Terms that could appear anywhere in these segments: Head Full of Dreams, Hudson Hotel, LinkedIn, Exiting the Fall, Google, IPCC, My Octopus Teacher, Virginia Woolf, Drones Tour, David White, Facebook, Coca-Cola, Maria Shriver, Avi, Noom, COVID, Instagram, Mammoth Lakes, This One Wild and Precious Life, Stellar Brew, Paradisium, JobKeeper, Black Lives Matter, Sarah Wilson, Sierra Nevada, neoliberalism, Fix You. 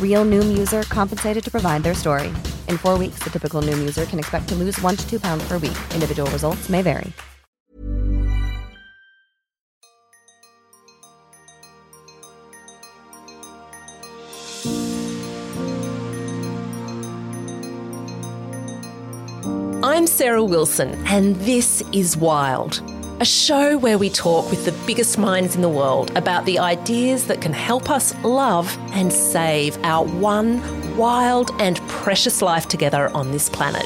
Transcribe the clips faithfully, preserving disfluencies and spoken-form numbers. Real Noom user compensated to provide their story. In four weeks, the typical Noom user can expect to lose one to two pounds per week. Individual results may vary. I'm Sarah Wilson, and this is Wild, a show where we talk with the biggest minds in the world about the ideas that can help us love and save our one wild and precious life together on this planet.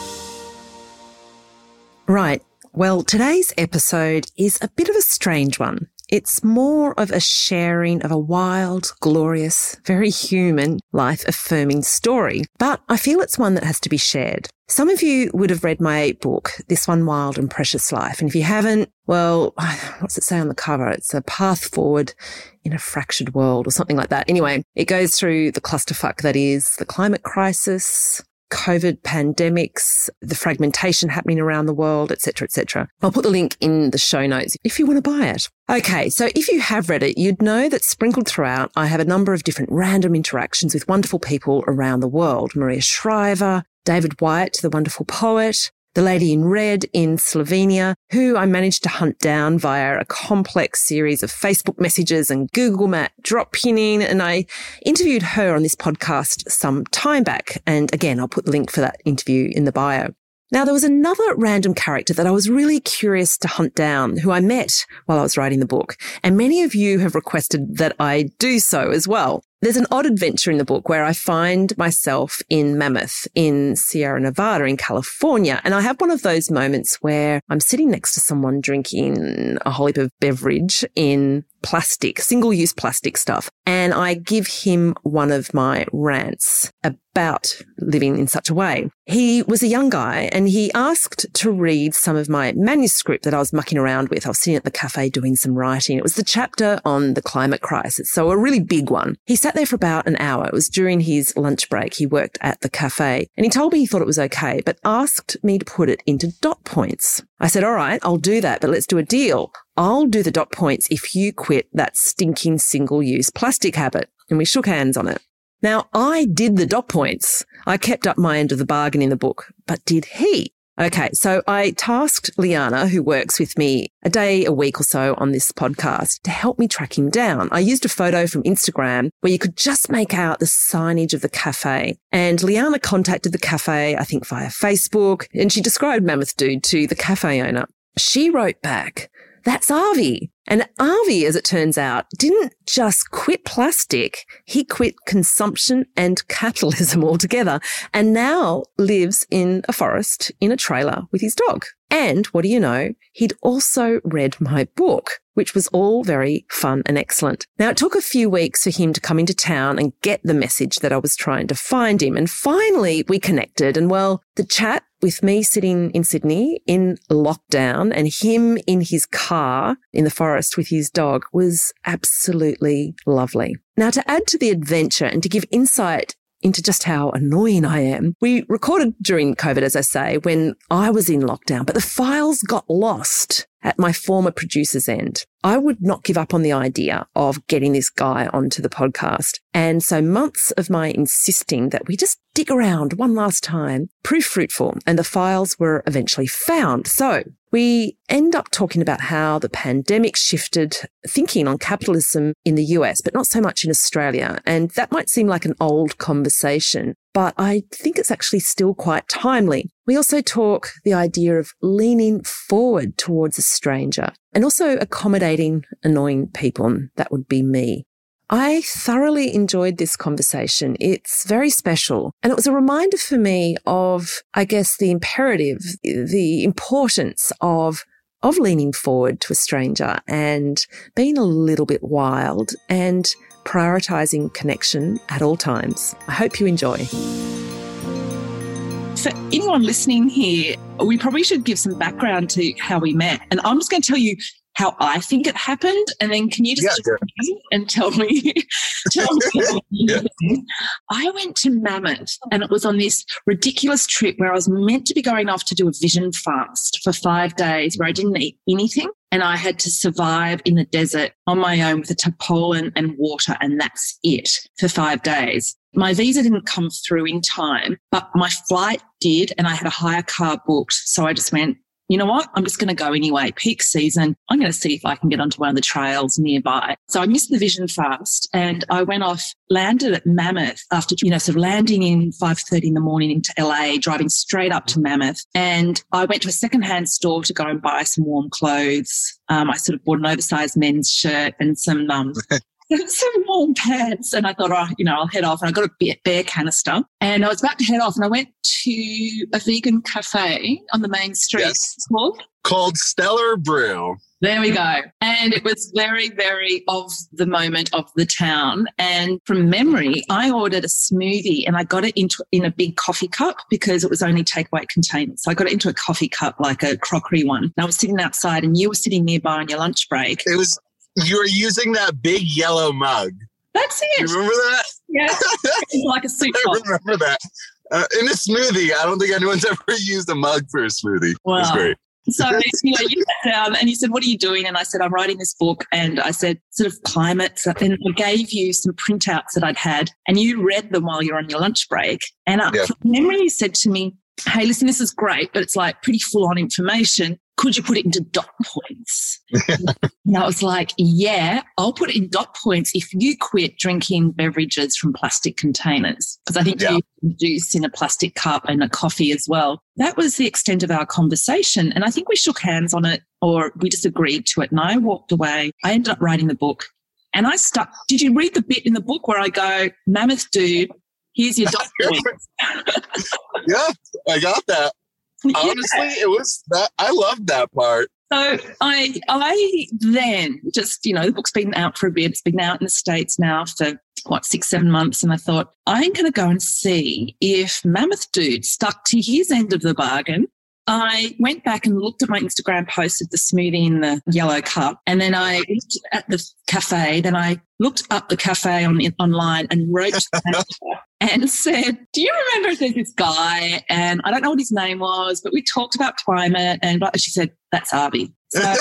Right. Well, today's episode is a bit of a strange one. It's more of a sharing of a wild, glorious, very human, life-affirming story, but I feel it's one that has to be shared. Some of you would have read my book, This One Wild and Precious Life, and if you haven't, well, what's it say on the cover? It's a path forward in a fractured world or something like that. Anyway, it goes through the clusterfuck that is the climate crisis, COVID pandemics, the fragmentation happening around the world, et cetera, et cetera. I'll put the link in the show notes if you want to buy it. Okay, so if you have read it, you'd know that sprinkled throughout, I have a number of different random interactions with wonderful people around the world. Maria Shriver, David White, the wonderful poet, the lady in red in Slovenia, who I managed to hunt down via a complex series of Facebook messages and Google Map drop pinning. And I interviewed her on this podcast some time back. And again, I'll put the link for that interview in the bio. Now, there was another random character that I was really curious to hunt down who I met while I was writing the book. And many of you have requested that I do so as well. There's an odd adventure in the book where I find myself in Mammoth in Sierra Nevada in California. And I have one of those moments where I'm sitting next to someone drinking a whole heap of beverage in plastic, single-use plastic stuff. And I give him one of my rants about living in such a way. He was a young guy and he asked to read some of my manuscript that I was mucking around with. I was sitting at the cafe doing some writing. It was the chapter on the climate crisis, so a really big one. He sat there for about an hour. It was during his lunch break. He worked at the cafe and he told me he thought it was okay, but asked me to put it into dot points. I said, all right, I'll do that, but let's do a deal. I'll do the dot points if you quit that stinking single-use plastic habit. And we shook hands on it. Now, I did the dot points. I kept up my end of the bargain in the book, but did he? Okay, so I tasked Liana, who works with me a day a week or so on this podcast, to help me track him down. I used a photo from Instagram where you could just make out the signage of the cafe. And Liana contacted the cafe, I think via Facebook, and she described Mammoth Dude to the cafe owner. She wrote back, "That's Avi." And Avi, as it turns out, didn't just quit plastic. He quit consumption and capitalism altogether and now lives in a forest in a trailer with his dog. And what do you know? He'd also read my book, which was all very fun and excellent. Now, it took a few weeks for him to come into town and get the message that I was trying to find him. And finally, we connected. And well, the chat with me sitting in Sydney in lockdown and him in his car in the forest with his dog was absolutely lovely. Now, to add to the adventure and to give insight into just how annoying I am, we recorded during COVID, as I say, when I was in lockdown, but the files got lost at my former producer's end. I would not give up on the idea of getting this guy onto the podcast. And so months of my insisting that we just dig around one last time proved fruitful and the files were eventually found. So we end up talking about how the pandemic shifted thinking on capitalism in the U S, but not so much in Australia. And that might seem like an old conversation, but I think it's actually still quite timely. We also talk the idea of leaning forward towards a stranger and also accommodating annoying people, and that would be me. I thoroughly enjoyed this conversation. It's very special. And it was a reminder for me of, I guess, the imperative, the importance of, of leaning forward to a stranger and being a little bit wild and prioritising connection at all times. I hope you enjoy. For anyone listening here, we probably should give some background to how we met. And I'm just going to tell you how I think it happened, and then can you just yeah, yeah. and tell me? tell me yeah. I went to Mammoth, and it was on this ridiculous trip where I was meant to be going off to do a vision fast for five days, where I didn't eat anything, and I had to survive in the desert on my own with a tarpaulin and water, and that's it for five days. My visa didn't come through in time, but my flight did, and I had a hire car booked, so I just went, you know what, I'm just going to go anyway. Peak season, I'm going to see if I can get onto one of the trails nearby. So I missed the vision fast, and I went off, landed at Mammoth after, you know, sort of landing in five thirty in the morning into L A, driving straight up to Mammoth. And I went to a secondhand store to go and buy some warm clothes. Um, I sort of bought an oversized men's shirt and some um, some warm pants. And I thought, oh, you know, I'll head off. And I got a bear canister, and I was about to head off, and I went to a vegan cafe on the main street. Yes. It's called? Called Stellar Brew. There we go. And it was very, very of the moment of the town. And from memory, I ordered a smoothie, and I got it into in a big coffee cup because it was only takeaway containers. So I got it into a coffee cup, like a crockery one. And I was sitting outside, and you were sitting nearby on your lunch break. It was you were using that big yellow mug. That's it. You remember that? Yeah. It's like a soup box. I remember that. Uh, in a smoothie, I don't think anyone's ever used a mug for a smoothie. Wow. It's great. So, you know, you sat down and you said, what are you doing? And I said, I'm writing this book. And I said, sort of climate. And I gave you some printouts that I'd had, and you read them while you're on your lunch break. And I yeah. remember you said to me, hey, listen, this is great, but it's like pretty full on information. Could you put it into dot points? And I was like, yeah, I'll put it in dot points if you quit drinking beverages from plastic containers. Because I think yeah. you drink juice in a plastic cup and a coffee as well. That was the extent of our conversation. And I think we shook hands on it, or we just agreed to it. And I walked away. I ended up writing the book. And I stuck. Did you read the bit in the book where I go, Mammoth dude, here's your dot points? Yeah, I got that. Yeah. Honestly, it was that I loved that part. So I, I then just, you know, the book's been out for a bit. It's been out in the States now for what, six, seven months. And I thought, I'm going to go and see if Mammoth Dude stuck to his end of the bargain. I went back and looked at my Instagram post of the smoothie in the yellow cup, and then I looked at the cafe. Then I looked up the cafe on the, online and wrote to them and said, do you remember if there's this guy? And I don't know what his name was, but we talked about climate, and she said, that's Avi. So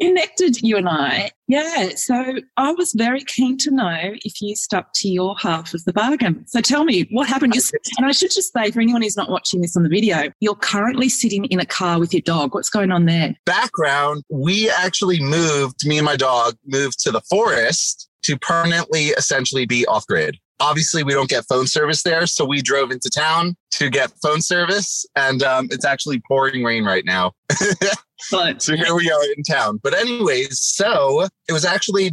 connected you and I. Yeah. So I was very keen to know if you stuck to your half of the bargain. So tell me what happened. You're, and I should just say, for anyone who's not watching this on the video, you're currently sitting in a car with your dog. What's going on there? Background, we actually moved, me and my dog moved to the forest to permanently essentially be off grid. Obviously, we don't get phone service there, so we drove into town to get phone service, and um, it's actually pouring rain right now. But so here we are in town. But anyways, so it was actually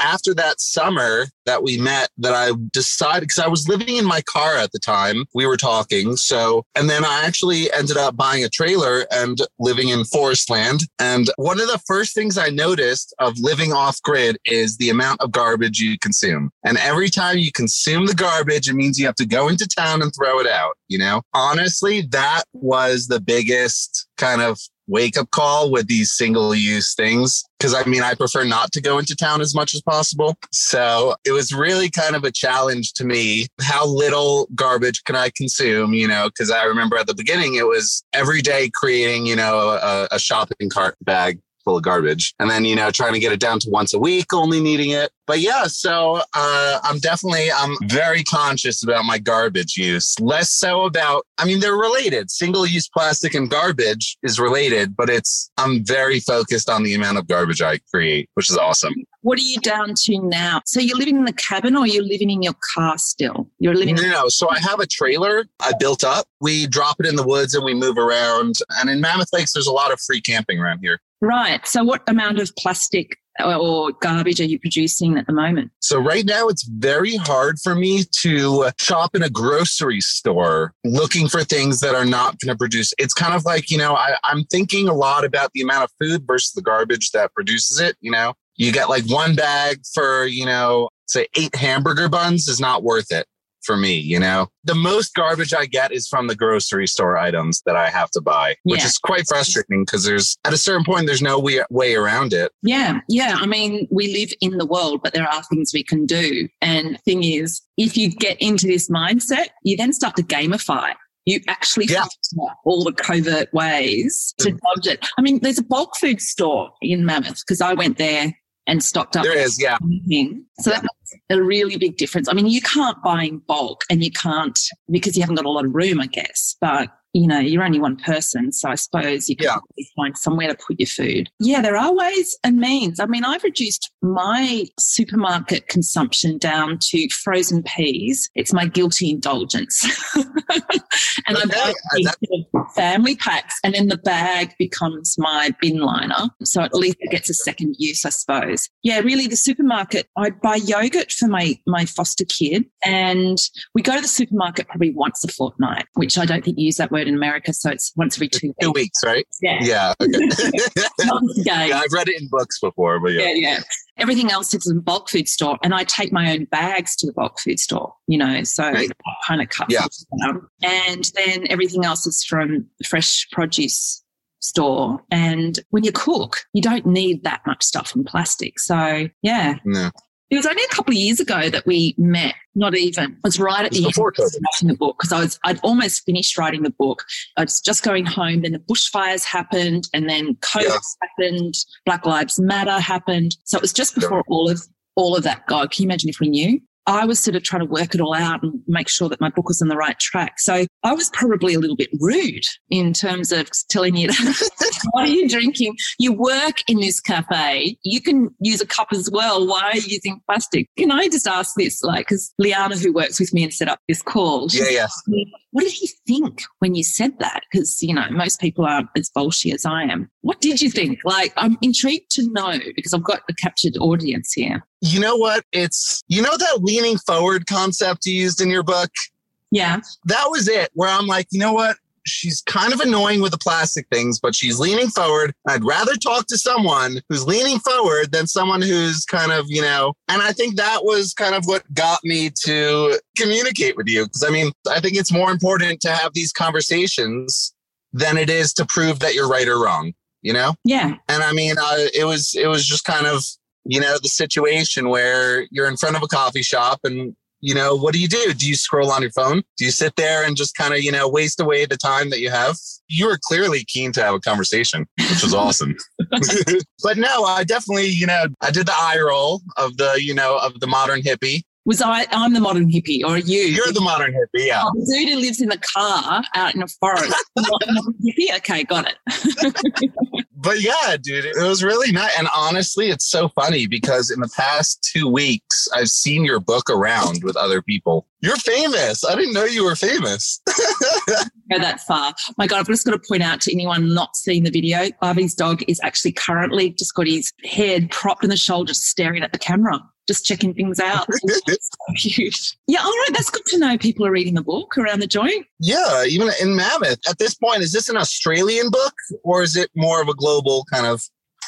after that summer that we met that I decided, because I was living in my car at the time, we were talking. So, and then I actually ended up buying a trailer and living in forest land. And one of the first things I noticed of living off grid is the amount of garbage you consume. And every time you consume the garbage, it means you have to go into town and throw it out. You know, honestly, that was the biggest kind of wake up call with these single use things. Cause I mean, I prefer not to go into town as much as possible. So it was really kind of a challenge to me. How little garbage can I consume? You know, cause I remember at the beginning, it was every day creating, you know, a, a shopping cart bag full of garbage. And then, you know, trying to get it down to once a week, only needing it. But yeah, so uh, I'm definitely, I'm very conscious about my garbage use. Less so about, I mean, they're related. Single-use plastic and garbage is related, but it's, I'm very focused on the amount of garbage I create, which is awesome. What are you down to now? So you're living in the cabin or you're living in your car still? You're living No, no. So I have a trailer I built up. We drop it in the woods and we move around. And in Mammoth Lakes, there's a lot of free camping around here. Right. So what amount of plastic or garbage are you producing at the moment? So right now, it's very hard for me to shop in a grocery store looking for things that are not going to produce. It's kind of like, you know, I, I'm thinking a lot about the amount of food versus the garbage that produces it. You know, you get like one bag for, you know, say eight hamburger buns is not worth it for me. You know, the most garbage I get is from the grocery store items that I have to buy, yeah. which is quite frustrating because there's at a certain point, there's no way, way around it. Yeah. Yeah. I mean, we live in the world, but there are things we can do. And thing is, if you get into this mindset, you then start to gamify. You actually yeah. filter all the covert ways to dodge it. I mean, there's a bulk food store in Mammoth because I went there and stocked up. There is, yeah. Everything. So that makes a really big difference. I mean, you can't buy in bulk and you can't because you haven't got a lot of room, I guess. But, you know, you're only one person. So I suppose you can yeah. find somewhere to put your food. Yeah, there are ways and means. I mean, I've reduced my supermarket consumption down to frozen peas. It's my guilty indulgence. And okay. I buy family packs and then the bag becomes my bin liner. So at least it gets a second use, I suppose. Yeah, really the supermarket, I buy yogurt for my, my foster kid and we go to the supermarket probably once a fortnight, which I don't think you use that word in America. So it's once every two, two weeks. weeks, right? Yeah. Yeah, okay. Yeah. I've read it in books before, but yeah. Yeah, yeah. Everything else is in bulk food store and I take my own bags to the bulk food store, you know, so right. I kind of cut yeah. down. And then everything else is from fresh produce store. And when you cook, you don't need that much stuff in plastic. So, yeah. No. It was only a couple of years ago that we met, not even. It was right at the end of writing the book because I was, I'd almost finished writing the book. I was just going home, then the bushfires happened and then COVID yeah. happened, Black Lives Matter happened. So it was just before yeah. all of all of that. God, can you imagine if we knew? I was sort of trying to work it all out and make sure that my book was on the right track. So I was probably a little bit rude in terms of telling you, what are you drinking? You work in this cafe. You can use a cup as well. Why are you using plastic? Can I just ask this? Like, because Liana, who works with me and set up this call, she yeah, yeah. what did he think when you said that? Because, you know, most people aren't as bolshy as I am. What did you think? Like, I'm intrigued to know because I've got a captured audience here. You know what? It's, you know, that leaning forward concept you used in your book? Yeah. That was it where I'm like, you know what? She's kind of annoying with the plastic things, but she's leaning forward. I'd rather talk to someone who's leaning forward than someone who's kind of, you know, and I think that was kind of what got me to communicate with you. Because I mean, I think it's more important to have these conversations than it is to prove that you're right or wrong, you know? Yeah. And I mean, I, it was, it was just kind of, you know, the situation where you're in front of a coffee shop and, you know, what do you do? Do you scroll on your phone? Do you sit there and just kind of, you know, waste away the time that you have? You were clearly keen to have a conversation, which was awesome. But no, I definitely, you know, I did the eye roll of the, you know, of the modern hippie. Was I, I'm the modern hippie or are you? You're the modern hippie, yeah. Oh, Zuda lives in the car out in a forest. Hippie? Okay, got it. But yeah, dude, it was really nice. And honestly, it's so funny because in the past two weeks, I've seen your book around with other people. You're famous. I didn't know you were famous. Go that far. My God, I've just got to point out to anyone not seeing the video, Avi's dog is actually currently just got his head propped in the shoulder, staring at the camera. Just checking things out. It's so cute. Yeah, all right. That's good to know people are reading the book around the joint. Yeah, even in Mammoth. At this point, is this an Australian book or is it more of a global kind of?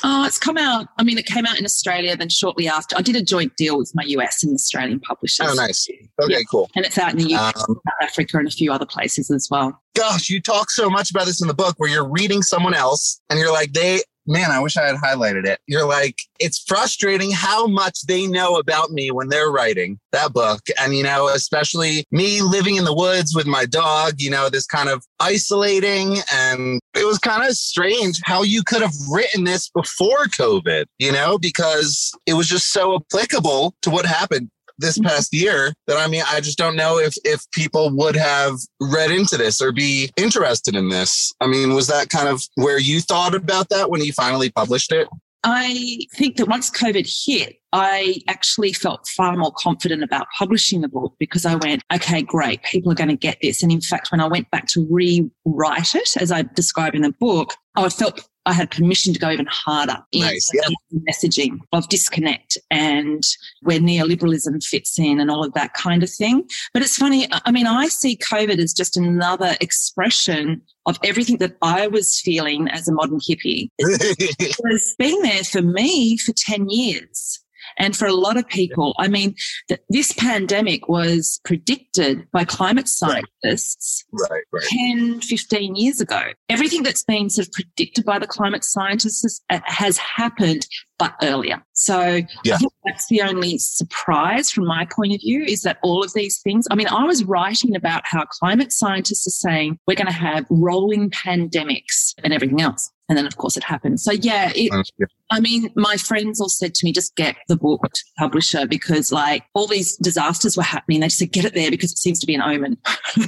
Oh, it's come out. I mean, it came out in Australia then shortly after. I did a joint deal with my U S and Australian publishers. Oh, nice. Okay, yeah. Cool. And it's out in the U K, um, South Africa and a few other places as well. Gosh, you talk so much about this in the book where you're reading someone else and you're like, they man, I wish I had highlighted it. You're like, it's frustrating how much they know about me when they're writing that book. And, you know, especially me living in the woods with my dog, you know, this kind of isolating. And it was kind of strange how you could have written this before COVID, you know, because it was just so applicable to what happened this past year that, I mean, I just don't know if, if people would have read into this or be interested in this. I mean, was that kind of where you thought about that when you finally published it? I think that once COVID hit, I actually felt far more confident about publishing the book because I went, okay, great, people are going to get this. And in fact, when I went back to rewrite it, as I describe in the book, I felt I had permission to go even harder in nice, yeah. the messaging of disconnect and where neoliberalism fits in and all of that kind of thing. But it's funny, I mean, I see COVID as just another expression of everything that I was feeling as a modern hippie. It was being there for me for ten years. And for a lot of people, I mean, th- this pandemic was predicted by climate scientists right, right. ten, fifteen years ago. Everything that's been sort of predicted by the climate scientists has happened, but earlier. So yeah. I think that's the only surprise from my point of view is that all of these things, I mean, I was writing about how climate scientists are saying we're going to have rolling pandemics and everything else. And then, of course, it happened. So, yeah, it, yeah, I mean, my friends all said to me, just get the book to the publisher because, like, all these disasters were happening. They just said, get it there because it seems to be an omen,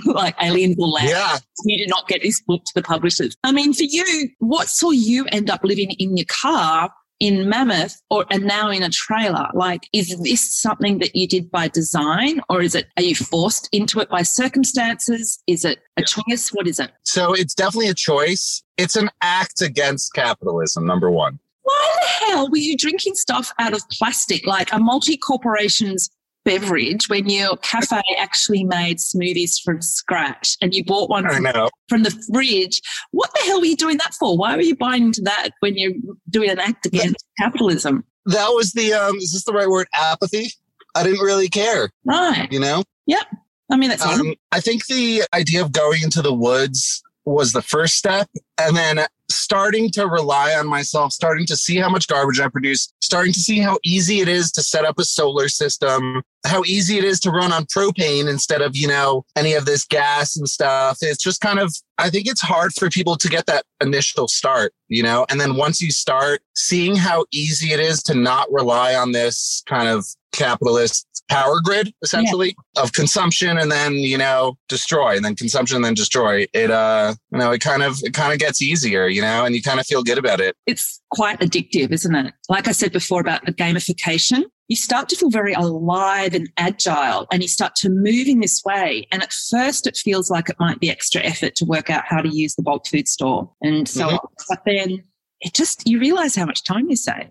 like aliens will land. Yeah. You did not get this book to the publishers. I mean, for you, what saw you end up living in your car in Mammoth or and now in a trailer? Like, is this something that you did by design or is it, are you forced into it by circumstances? Is it a yeah. choice? What is it? So it's definitely a choice. It's an act against capitalism, number one. Why the hell were you drinking stuff out of plastic, like a multi-corporation's beverage when your cafe actually made smoothies from scratch and you bought one from, from the fridge? What the hell were you doing that for? Why were you buying into that when you're doing an act against that, capitalism? That was the, um, is this the right word? Apathy? I didn't really care. Right. You know? Yep. I mean, that's um, I think the idea of going into the woods was the first step. And then starting to rely on myself, starting to see how much garbage I produce, starting to see how easy it is to set up a solar system, how easy it is to run on propane instead of, you know, any of this gas and stuff. It's just kind of, I think it's hard for people to get that initial start, you know, and then once you start seeing how easy it is to not rely on this kind of capitalist power grid, essentially, yeah. of consumption and then, you know, destroy and then consumption and then destroy it. Uh, you know, it kind of, it kind of gets easier, you know, and you kind of feel good about it. It's quite addictive, isn't it? Like I said before about the gamification, you start to feel very alive and agile and you start to move in this way. And at first it feels like it might be extra effort to work out how to use the bulk food store. And so, mm-hmm. but then it just, you realize how much time you save.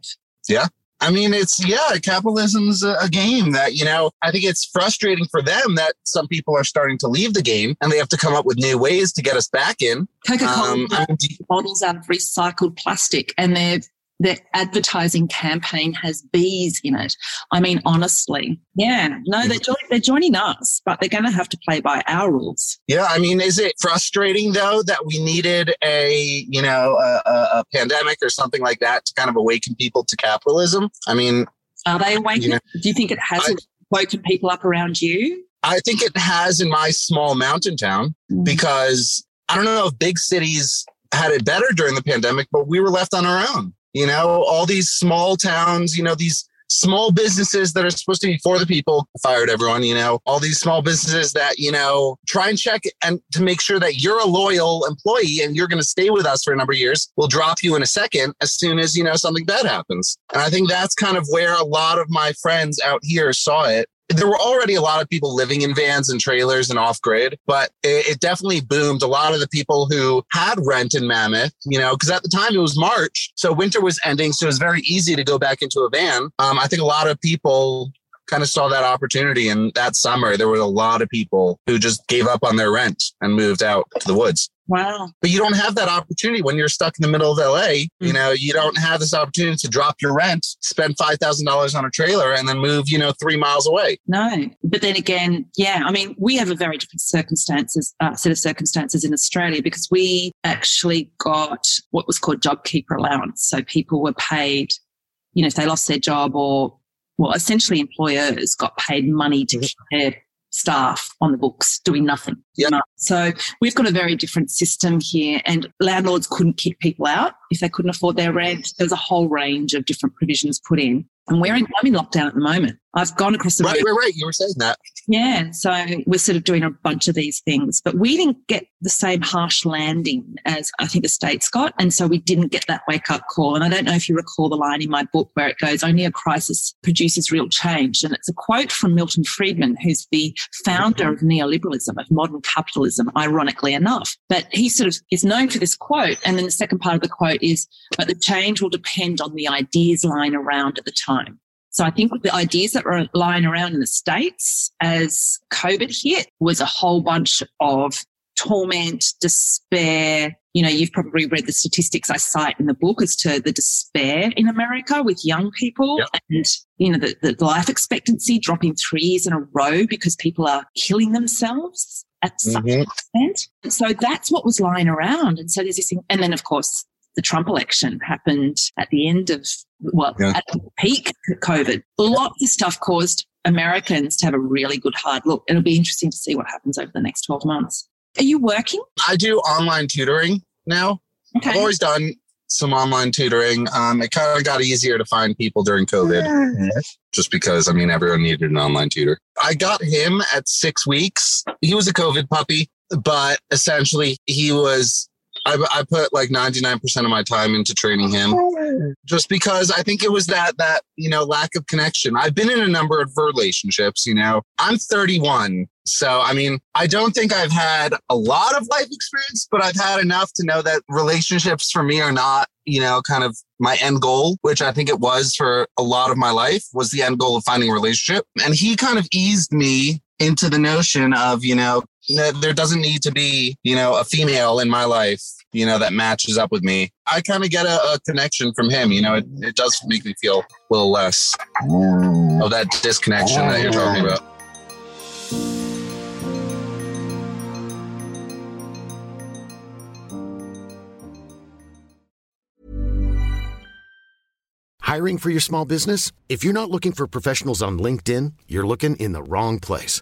Yeah. I mean, it's, yeah, capitalism's a game that, you know, I think it's frustrating for them that some people are starting to leave the game and they have to come up with new ways to get us back in. Coca-Cola um, bottles out of recycled plastic and their their advertising campaign has bees in it. I mean, honestly, yeah, no, they're, jo- they're joining us, but they're going to have to play by our rules. Yeah, I mean, is it frustrating, though, that we needed a, you know, a, a pandemic or something like that to kind of awaken people to capitalism? I mean... Are they awakening? You know, do you think it hasn't I, woken people up around you? I think it has in my small mountain town mm. because I don't know if big cities had it better during the pandemic, but we were left on our own. You know, all these small towns, you know, these small businesses that are supposed to be for the people, fired everyone, you know, all these small businesses that, you know, try and check and to make sure that you're a loyal employee and you're going to stay with us for a number of years. We'll drop you in a second as soon as, you know, something bad happens. And I think that's kind of where a lot of my friends out here saw it. There were already a lot of people living in vans and trailers and off grid, but it, it definitely boomed a lot of the people who had rent in Mammoth, you know, because at the time it was March. So winter was ending. So it was very easy to go back into a van. Um, I think a lot of people kind of saw that opportunity. And that summer, there were a lot of people who just gave up on their rent and moved out to the woods. Wow. But you don't have that opportunity when you're stuck in the middle of L A. Mm-hmm. You know, you don't have this opportunity to drop your rent, spend five thousand dollars on a trailer and then move, you know, three miles away. No. But then again, yeah, I mean, we have a very different circumstances, uh, set of circumstances in Australia because we actually got what was called JobKeeper allowance. So people were paid, you know, if they lost their job or, well, essentially employers got paid money to keep their staff on the books doing nothing. Yep. So we've got a very different system here, and landlords couldn't kick people out if they couldn't afford their rent. There's a whole range of different provisions put in. And we're in, I'm in lockdown at the moment. I've gone across the... Right, road. right, right. You were saying that. Yeah. So we're sort of doing a bunch of these things. But we didn't get the same harsh landing as I think the states got. And so we didn't get that wake-up call. And I don't know if you recall the line in my book where it goes, only a crisis produces real change. And it's a quote from Milton Friedman, who's the founder mm-hmm. of neoliberalism, of modern capitalism, ironically enough. But he sort of is known for this quote. And then the second part of the quote is, but the change will depend on the ideas lying around at the time. Time. So I think the ideas that were lying around in the States as COVID hit was a whole bunch of torment, despair. You know, you've probably read the statistics I cite in the book as to the despair in America with young people yep. and, you know, the, the life expectancy dropping three years in a row because people are killing themselves at mm-hmm. such an extent. So that's what was lying around. And so there's this thing. And then, of course, the Trump election happened at the end of, well, yeah. at the peak of COVID. Lots of stuff caused Americans to have a really good hard look. It'll be interesting to see what happens over the next twelve months. Are you working? I do online tutoring now. Okay. I've always done some online tutoring. Um, it kind of got easier to find people during COVID yeah. just because, I mean, everyone needed an online tutor. I got him at six weeks. He was a COVID puppy, but essentially he was... I, I put like ninety-nine percent of my time into training him just because I think it was that, that, you know, lack of connection. I've been in a number of relationships, you know, I'm thirty-one. So, I mean, I don't think I've had a lot of life experience, but I've had enough to know that relationships for me are not, you know, kind of my end goal, which I think it was for a lot of my life, was the end goal of finding a relationship. And he kind of eased me into the notion of, you know, there doesn't need to be, you know, a female in my life, you know, that matches up with me. I kind of get a, a connection from him. You know, it, it does make me feel a little less of that disconnection that you're talking about. Hiring for your small business? If you're not looking for professionals on LinkedIn, you're looking in the wrong place.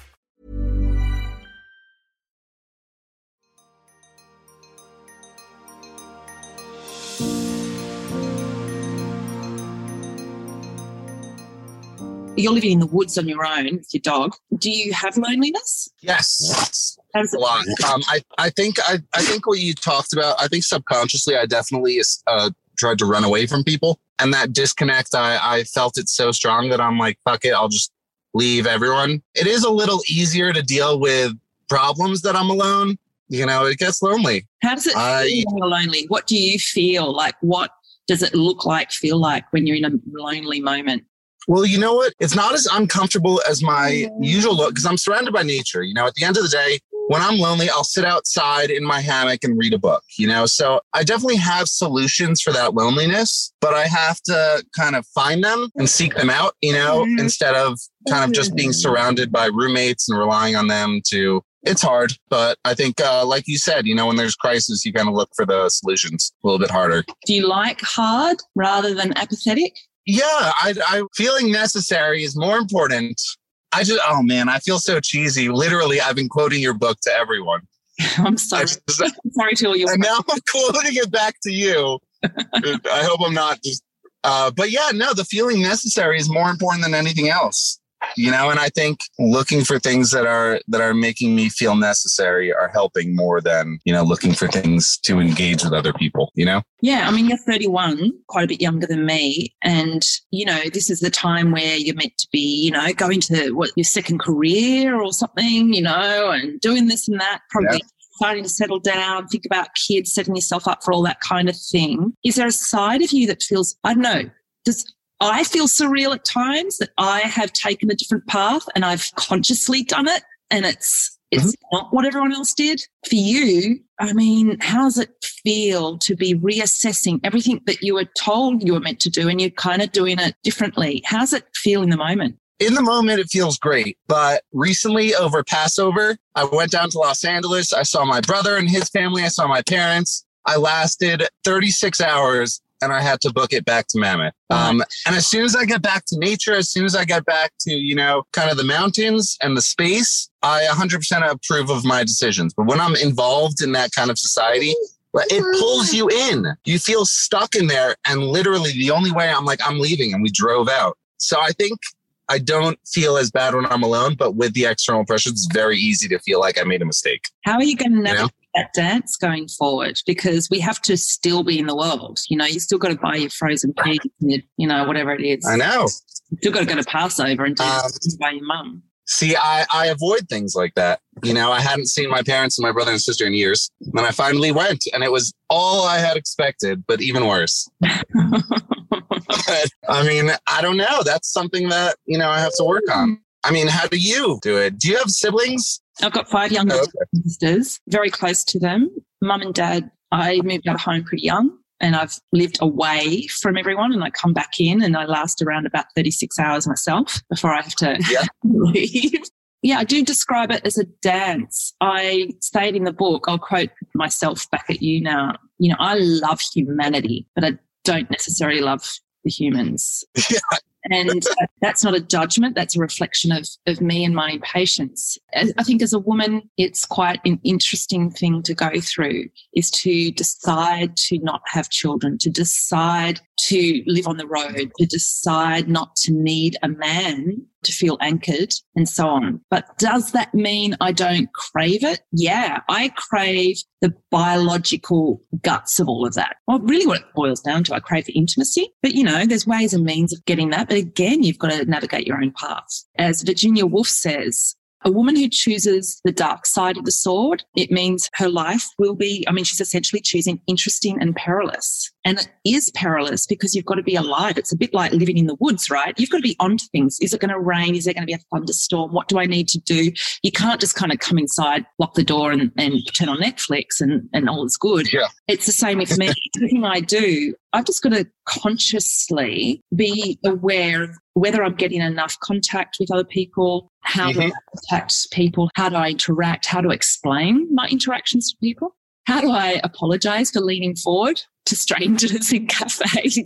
You're living in the woods on your own with your dog. Do you have loneliness? Yes, a lot. Um, I, I think I, I think what you talked about, I think subconsciously I definitely uh, tried to run away from people. And that disconnect, I, I felt it so strong that I'm like, fuck it, I'll just leave everyone. It is a little easier to deal with problems that I'm alone. You know, it gets lonely. How does it I, feel when you're lonely? What do you feel? Like, what does it look like, feel like when you're in a lonely moment? Well, you know what? It's not as uncomfortable as my usual look because I'm surrounded by nature. You know, at the end of the day, when I'm lonely, I'll sit outside in my hammock and read a book, you know? So I definitely have solutions for that loneliness, but I have to kind of find them and seek them out, you know, instead of kind of just being surrounded by roommates and relying on them to... It's hard, but I think, uh, like you said, you know, when there's crisis, you kind of look for the solutions a little bit harder. Do you like hard rather than apathetic? Yeah, I, I feeling necessary is more important. I just, oh man, I feel so cheesy. Literally, I've been quoting your book to everyone. I'm sorry. Just, I'm sorry to all you. And now I'm quoting it back to you. I hope I'm not just, uh, but yeah, no, the feeling necessary is more important than anything else, you know? And I think looking for things that are, that are making me feel necessary are helping more than, you know, looking for things to engage with other people, you know? Yeah. I mean, you're thirty-one, quite a bit younger than me. And, you know, this is the time where you're meant to be, you know, going to what your second career or something, you know, and doing this and that, probably. Yeah. Starting to settle down, think about kids, setting yourself up for all that kind of thing. Is there a side of you that feels, I don't know, does I feel surreal at times that I have taken a different path and I've consciously done it and it's it's mm-hmm. not what everyone else did? For you, I mean, how does it feel to be reassessing everything that you were told you were meant to do and you're kind of doing it differently? How does it feel in the moment? In the moment, it feels great. But recently over Passover, I went down to Los Angeles. I saw my brother and his family. I saw my parents. I lasted thirty-six hours and I had to book it back to Mammoth. Um, and as soon as I get back to nature, as soon as I get back to, you know, kind of the mountains and the space, I one hundred percent approve of my decisions. But when I'm involved in that kind of society, it pulls you in. You feel stuck in there. And literally the only way I'm like, I'm leaving. And we drove out. So I think I don't feel as bad when I'm alone, but with the external pressure, it's very easy to feel like I made a mistake. How are you going to navigate that dance going forward? Because we have to still be in the world. You know, you still got to buy your frozen pig, and your, you know, whatever it is. I know. You still got to go to Passover and do um, by your mum. See, I, I avoid things like that. You know, I hadn't seen my parents and my brother and sister in years. Then I finally went, and it was all I had expected, but even worse. But, I mean, I don't know. That's something that, you know, I have to work on. I mean, how do you do it? Do you have siblings? I've got five younger oh, okay. sisters, very close to them. Mum and dad, I moved out of home pretty young and I've lived away from everyone and I come back in and I last around about thirty-six hours myself before I have to yeah. leave. Yeah, I do describe it as a dance. I say it in the book. I'll quote myself back at you now. You know, I love humanity, but I don't necessarily love the humans. Yeah. And that's not a judgment. That's a reflection of, of me and my impatience. I think as a woman, it's quite an interesting thing to go through is to decide to not have children, to decide to live on the road, to decide not to need a man to feel anchored and so on. But does that mean I don't crave it? Yeah, I crave the biological guts of all of that. Well, really what it boils down to, I crave the intimacy. But, you know, there's ways and means of getting that. But again, you've got to navigate your own path. As Virginia Woolf says, a woman who chooses the dark side of the sword, it means her life will be, I mean, she's essentially choosing interesting and perilous. And it is perilous because you've got to be alive. It's a bit like living in the woods, right? You've got to be onto things. Is it going to rain? Is there going to be a thunderstorm? What do I need to do? You can't just kind of come inside, lock the door and, and turn on Netflix and, and all is good. Yeah. It's the same with me. Everything I do, I've just got to consciously be aware of whether I'm getting enough contact with other people, how mm-hmm. do I contact people, how do I interact, how do I explain my interactions to people, how do I apologise for leaning forward to strangers in cafes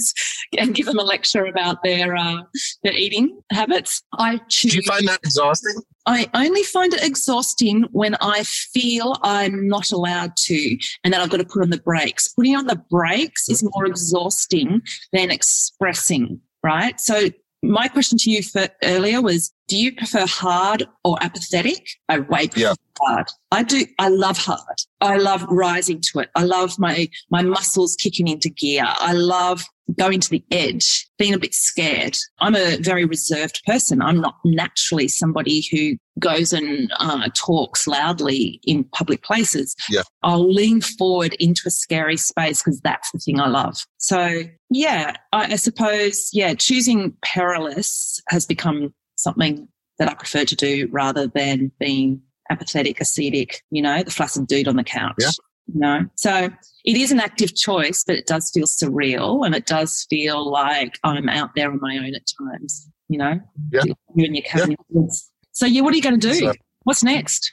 and give them a lecture about their uh, their eating habits. I choose. Do you find that exhausting? I only find it exhausting when I feel I'm not allowed to and that I've got to put on the brakes. Putting on the brakes is more exhausting than expressing, right? So my question to you for earlier was, do you prefer hard or apathetic? I way prefer yeah. hard. I do. I love hard. I love rising to it. I love my, my muscles kicking into gear. I love going to the edge, being a bit scared. I'm a very reserved person. I'm not naturally somebody who goes and uh, talks loudly in public places. Yeah. I'll lean forward into a scary space because that's the thing I love. So, yeah, I, I suppose, yeah, choosing perilous has become something that I prefer to do rather than being apathetic, ascetic, you know, the flaccid dude on the couch. Yeah. You know? So it is an active choice, but it does feel surreal and it does feel like I'm out there on my own at times, you know, yeah. you and your cabinet. Yeah. So yeah, what are you going to do? So, what's next?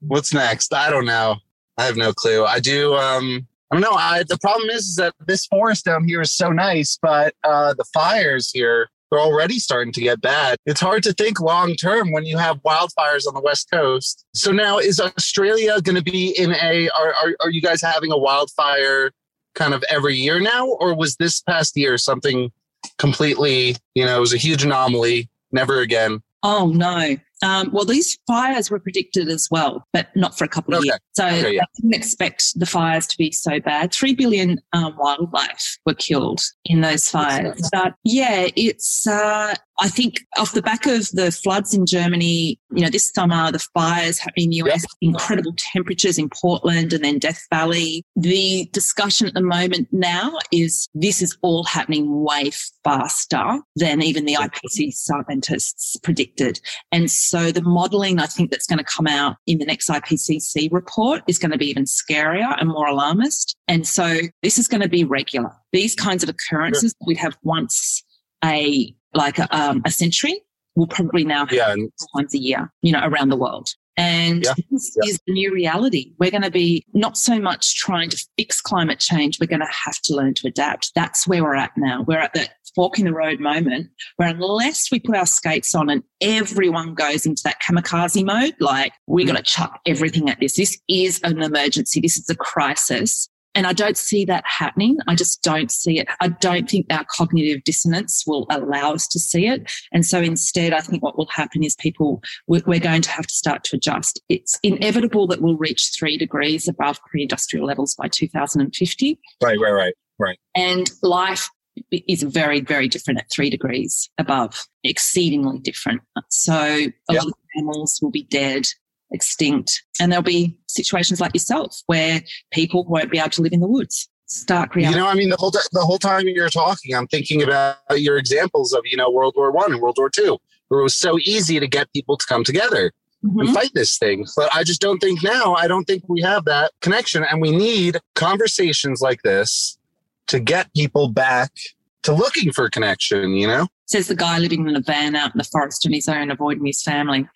What's next? I don't know. I have no clue. I do. Um, I don't know. I, the problem is, is that this forest down here is so nice, but uh, the fires here, they're already starting to get bad. It's hard to think long term when you have wildfires on the West Coast. So now is Australia going to be in a, are, are, are you guys having a wildfire kind of every year now? Or was this past year something completely, you know, it was a huge anomaly, never again? Oh, no. Um, well, these fires were predicted as well, but not for a couple of okay. years. So okay, yeah. I didn't expect the fires to be so bad. Three billion um, wildlife were killed in those fires. Nice. But yeah, it's, uh, I think off the back of the floods in Germany, you know, this summer, the fires happening in the U S, yep. incredible temperatures in Portland and then Death Valley. The discussion at the moment now is this is all happening way faster than even the I P C C scientists predicted. And so So the modelling, I think, that's going to come out in the next I P C C report is going to be even scarier and more alarmist. And so this is going to be regular. These kinds of occurrences yeah. we'd have once a like a, um, a century will probably now happen yeah, and- times a year, you know, around the world. And yeah, this yeah. is the new reality. We're going to be not so much trying to fix climate change. We're going to have to learn to adapt. That's where we're at now. We're at that fork in the road moment where unless we put our skates on and everyone goes into that kamikaze mode, like we're going to chuck everything at this. This is an emergency. This is a crisis. And I don't see that happening. I just don't see it. I don't think our cognitive dissonance will allow us to see it. And so instead, I think what will happen is people, we're going to have to start to adjust. It's inevitable that we'll reach three degrees above pre-industrial levels by two thousand fifty. Right, right, right, right. And life is very, very different at three degrees above, exceedingly different. So a yep. lot of animals will be dead, extinct, and there'll be situations like yourself where people won't be able to live in the woods. Stark reality. You know, I mean, the whole t- the whole time you're talking, I'm thinking about your examples of, you know, World War One and World War Two, where it was so easy to get people to come together mm-hmm. and fight this thing. But I just don't think now, I don't think we have that connection, and we need conversations like this to get people back to looking for a connection, you know? Says the guy living in a van out in the forest on his own, avoiding his family.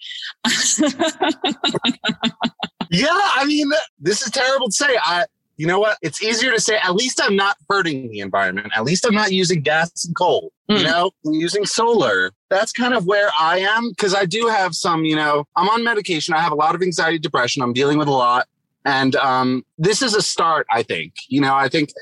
Yeah, I mean, this is terrible to say. I, you know what? It's easier to say, at least I'm not hurting the environment. At least I'm not using gas and coal, mm. you know, I'm using solar. That's kind of where I am, because I do have some, you know, I'm on medication. I have a lot of anxiety, depression. I'm dealing with a lot. And um, this is a start, I think. You know, I think...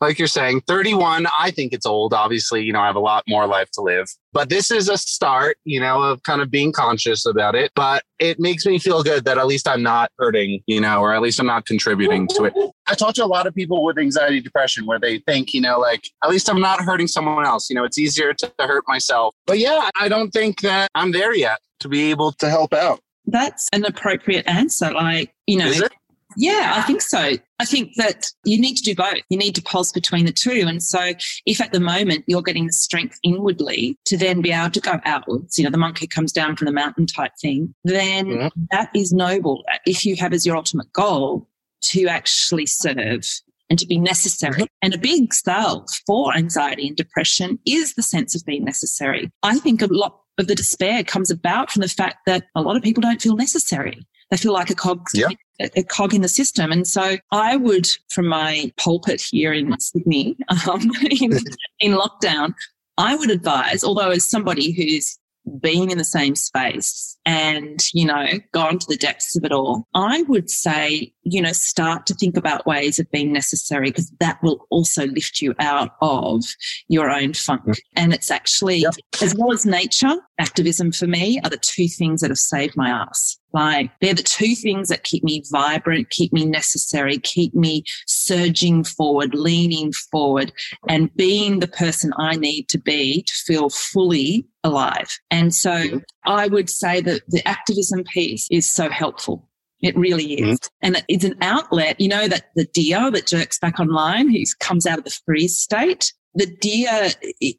Like you're saying, thirty-one, I think it's old. Obviously, you know, I have a lot more life to live. But this is a start, you know, of kind of being conscious about it. But it makes me feel good that at least I'm not hurting, you know, or at least I'm not contributing to it. I talk to a lot of people with anxiety, depression, where they think, you know, like, at least I'm not hurting someone else. You know, it's easier to hurt myself. But yeah, I don't think that I'm there yet to be able to help out. That's an appropriate answer. Like, you know. Is it? Yeah, I think so. I think that you need to do both. You need to pulse between the two. And so if at the moment you're getting the strength inwardly to then be able to go outwards, you know, the monkey comes down from the mountain type thing, then yeah. that is noble. If you have as your ultimate goal to actually serve and to be necessary. And a big sell for anxiety and depression is the sense of being necessary. I think a lot of the despair comes about from the fact that a lot of people don't feel necessary. They feel like a cog, yeah. a cog in the system. And so I would, from my pulpit here in Sydney, um, in, in lockdown, I would advise, although as somebody who's been in the same space and, you know, gone to the depths of it all, I would say, you know, start to think about ways of being necessary, because that will also lift you out of your own funk. Mm. And it's actually, yep. as well as nature, activism for me are the two things that have saved my ass. Like, they're the two things that keep me vibrant, keep me necessary, keep me surging forward, leaning forward, and being the person I need to be to feel fully alive. And so I would say that the activism piece is so helpful. It really is. Mm-hmm. And it's an outlet. You know, that the deer that jerks back online, who comes out of the freeze state, the deer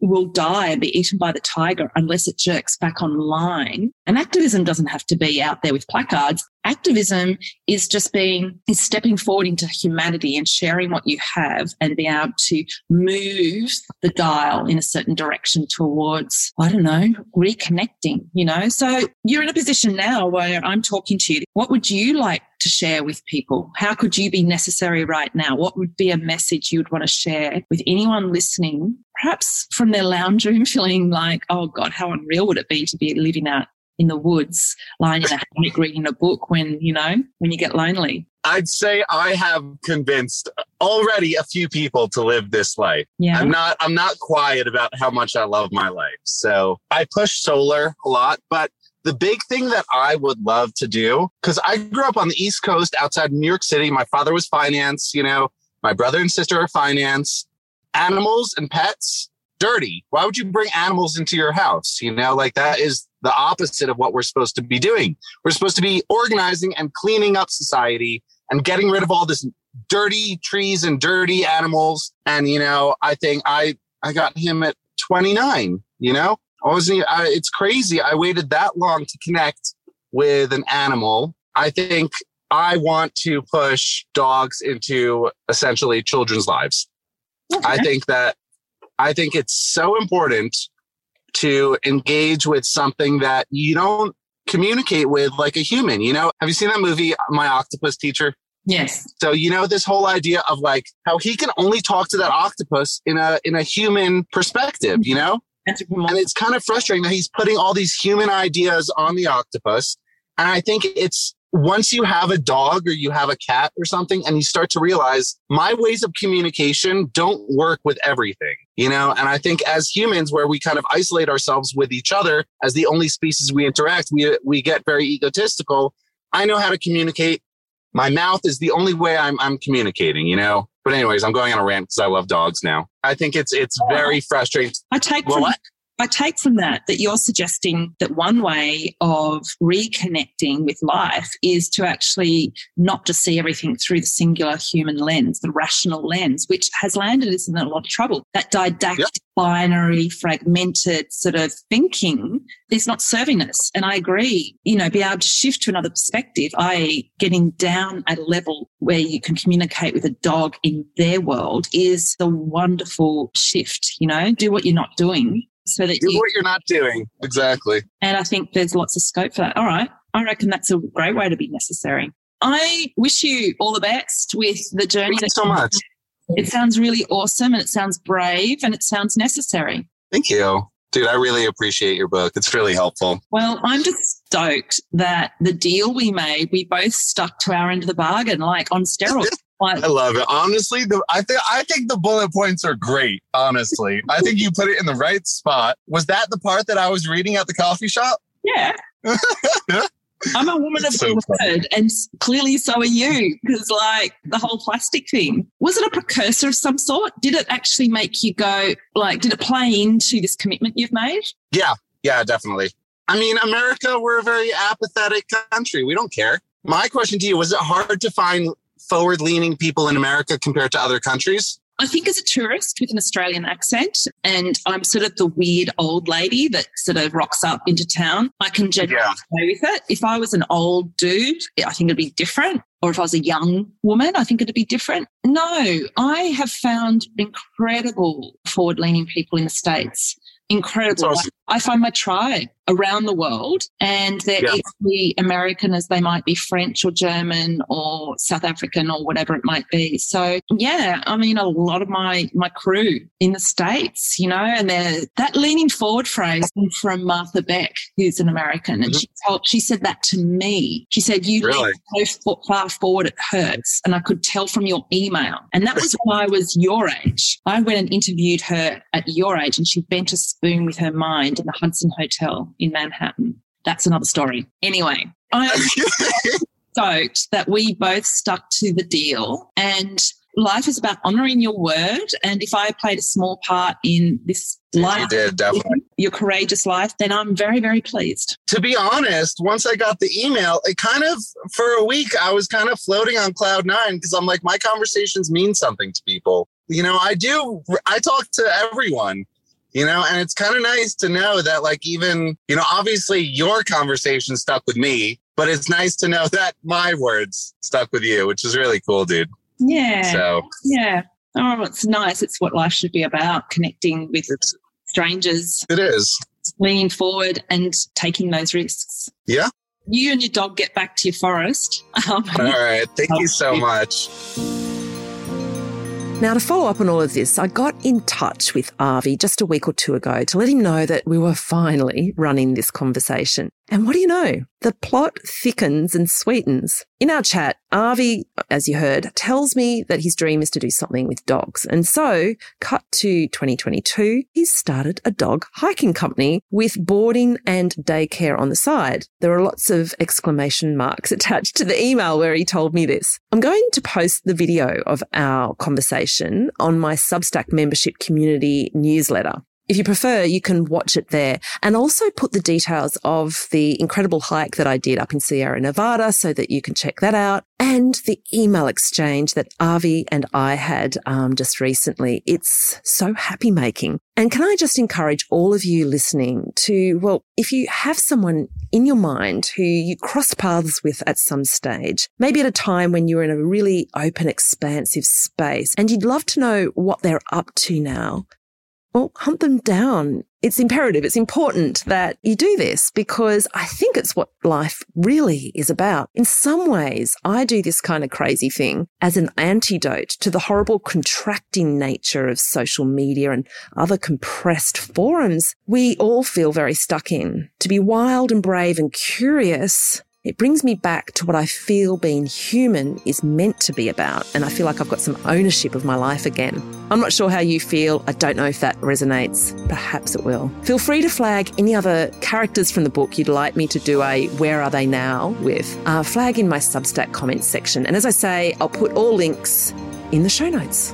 will die and be eaten by the tiger unless it jerks back online. And activism doesn't have to be out there with placards. Activism is just being, is stepping forward into humanity and sharing what you have and being able to move the dial in a certain direction towards, I don't know, reconnecting, you know. So you're in a position now where I'm talking to you. What would you like to share with people? How could you be necessary right now? What would be a message you would want to share with anyone listening, perhaps from their lounge room feeling like, oh God, how unreal would it be to be living out in the woods, lying in a hammock, reading a book when, you know, when you get lonely? I'd say I have convinced already a few people to live this life. Yeah. I'm not, I'm not quiet about how much I love my life. So I push solar a lot, but the big thing that I would love to do, because I grew up on the East Coast outside New York City. My father was finance, you know, my brother and sister are finance. Animals and pets, dirty. Why would you bring animals into your house? You know, like that is the opposite of what we're supposed to be doing. We're supposed to be organizing and cleaning up society and getting rid of all this dirty trees and dirty animals. And, you know, I think I, I got him at twenty-nine, you know, I wasn't, I, it's crazy. I waited that long to connect with an animal. I think I want to push dogs into essentially children's lives. Okay. I think that, I think it's so important to engage with something that you don't communicate with like a human, you know? Have you seen that movie, My Octopus Teacher? Yes. So, you know, this whole idea of like how he can only talk to that octopus in a in a human perspective, you know? And it's kind of frustrating that he's putting all these human ideas on the octopus. And I think it's once you have a dog or you have a cat or something and you start to realize my ways of communication don't work with everything, you know? And I think as humans, where we kind of isolate ourselves with each other as the only species we interact, we we get very egotistical. I know how to communicate. My mouth is the only way I'm I'm communicating, you know? But anyways, I'm going on a rant because I love dogs now. I think it's it's very frustrating. I take well, from what? I take from that that you're suggesting that one way of reconnecting with life is to actually not just see everything through the singular human lens, the rational lens, which has landed us in a lot of trouble. That didactic, yep. binary, fragmented sort of thinking is not serving us. And I agree, you know, be able to shift to another perspective, that is getting down at a level where you can communicate with a dog in their world is a wonderful shift, you know, do what you're not doing. So that do you, what you're not doing. Exactly. And I think there's lots of scope for that. All right. I reckon that's a great way to be necessary. I wish you all the best with the journey. Thank you so much. It sounds really awesome and it sounds brave and it sounds necessary. Thank you. Dude, I really appreciate your book. It's really helpful. Well, I'm just stoked that the deal we made, we both stuck to our end of the bargain, like on steroids. Like, I love it. Honestly, the, I think I think the bullet points are great, honestly. I think you put it in the right spot. Was that the part that I was reading at the coffee shop? Yeah. I'm a woman it's of so the word, and clearly so are you, because like the whole plastic thing, was it a precursor of some sort? Did it actually make you go, like, did it play into this commitment you've made? Yeah, yeah, definitely. I mean, America, we're a very apathetic country. We don't care. My question to you, was it hard to find forward-leaning people in America compared to other countries? I think as a tourist with an Australian accent, and I'm sort of the weird old lady that sort of rocks up into town, I can generally yeah. play with it. If I was an old dude, I think it'd be different. Or if I was a young woman, I think it'd be different. No, I have found incredible forward-leaning people in the States. Incredible. Awesome. I find my tribe around the world, and they're yeah. equally American as they might be French or German or South African or whatever it might be. So yeah, I mean, a lot of my, my crew in the States, you know, and they're, that leaning forward phrase from Martha Beck, who's an American, and mm-hmm. she told, she said that to me. She said, you really? lean so far forward, it hurts. And I could tell from your email. And that was when I was your age. I went and interviewed her at your age, and she bent a spoon with her mind in the Hudson Hotel in Manhattan. That's another story. Anyway, I'm stoked that we both stuck to the deal, and life is about honouring your word. And if I played a small part in this life, you did, definitely. Your courageous life, then I'm very, very pleased. To be honest, once I got the email, it kind of, for a week, I was kind of floating on cloud nine, because I'm like, my conversations mean something to people. You know, I do, I talk to everyone. You know, and it's kind of nice to know that, like, even, you know, obviously your conversation stuck with me, But it's nice to know that my words stuck with you, which is really cool, dude. Yeah. So yeah. Oh, it's nice. It's what life should be about, connecting with strangers. It is. Leaning forward and taking those risks. Yeah. You and your dog get back to your forest. All right. Thank you so much. Now, to follow up on all of this, I got in touch with Avi just a week or two ago to let him know that we were finally running this conversation. And what do you know? The plot thickens and sweetens. In our chat, Avi, as you heard, tells me that his dream is to do something with dogs. And so, cut to twenty twenty-two, he's started a dog hiking company with boarding and daycare on the side. There are lots of exclamation marks attached to the email where he told me this. I'm going to post the video of our conversation on my Substack membership community newsletter. If you prefer, you can watch it there, and also put the details of the incredible hike that I did up in Sierra Nevada so that you can check that out, and the email exchange that Avi and I had um, just recently. It's so happy making. And can I just encourage all of you listening to, well, if you have someone in your mind who you cross paths with at some stage, maybe at a time when you're in a really open, expansive space and you'd love to know what they're up to now, well, hunt them down. It's imperative. It's important that you do this, because I think it's what life really is about. In some ways, I do this kind of crazy thing as an antidote to the horrible contracting nature of social media and other compressed forums we all feel very stuck in. To be wild and brave and curious, it brings me back to what I feel being human is meant to be about, and I feel like I've got some ownership of my life again. I'm not sure how you feel. I don't know if that resonates. Perhaps it will. Feel free to flag any other characters from the book you'd like me to do a Where Are They Now with. Uh, flag in my Substack comments section. And as I say, I'll put all links in the show notes.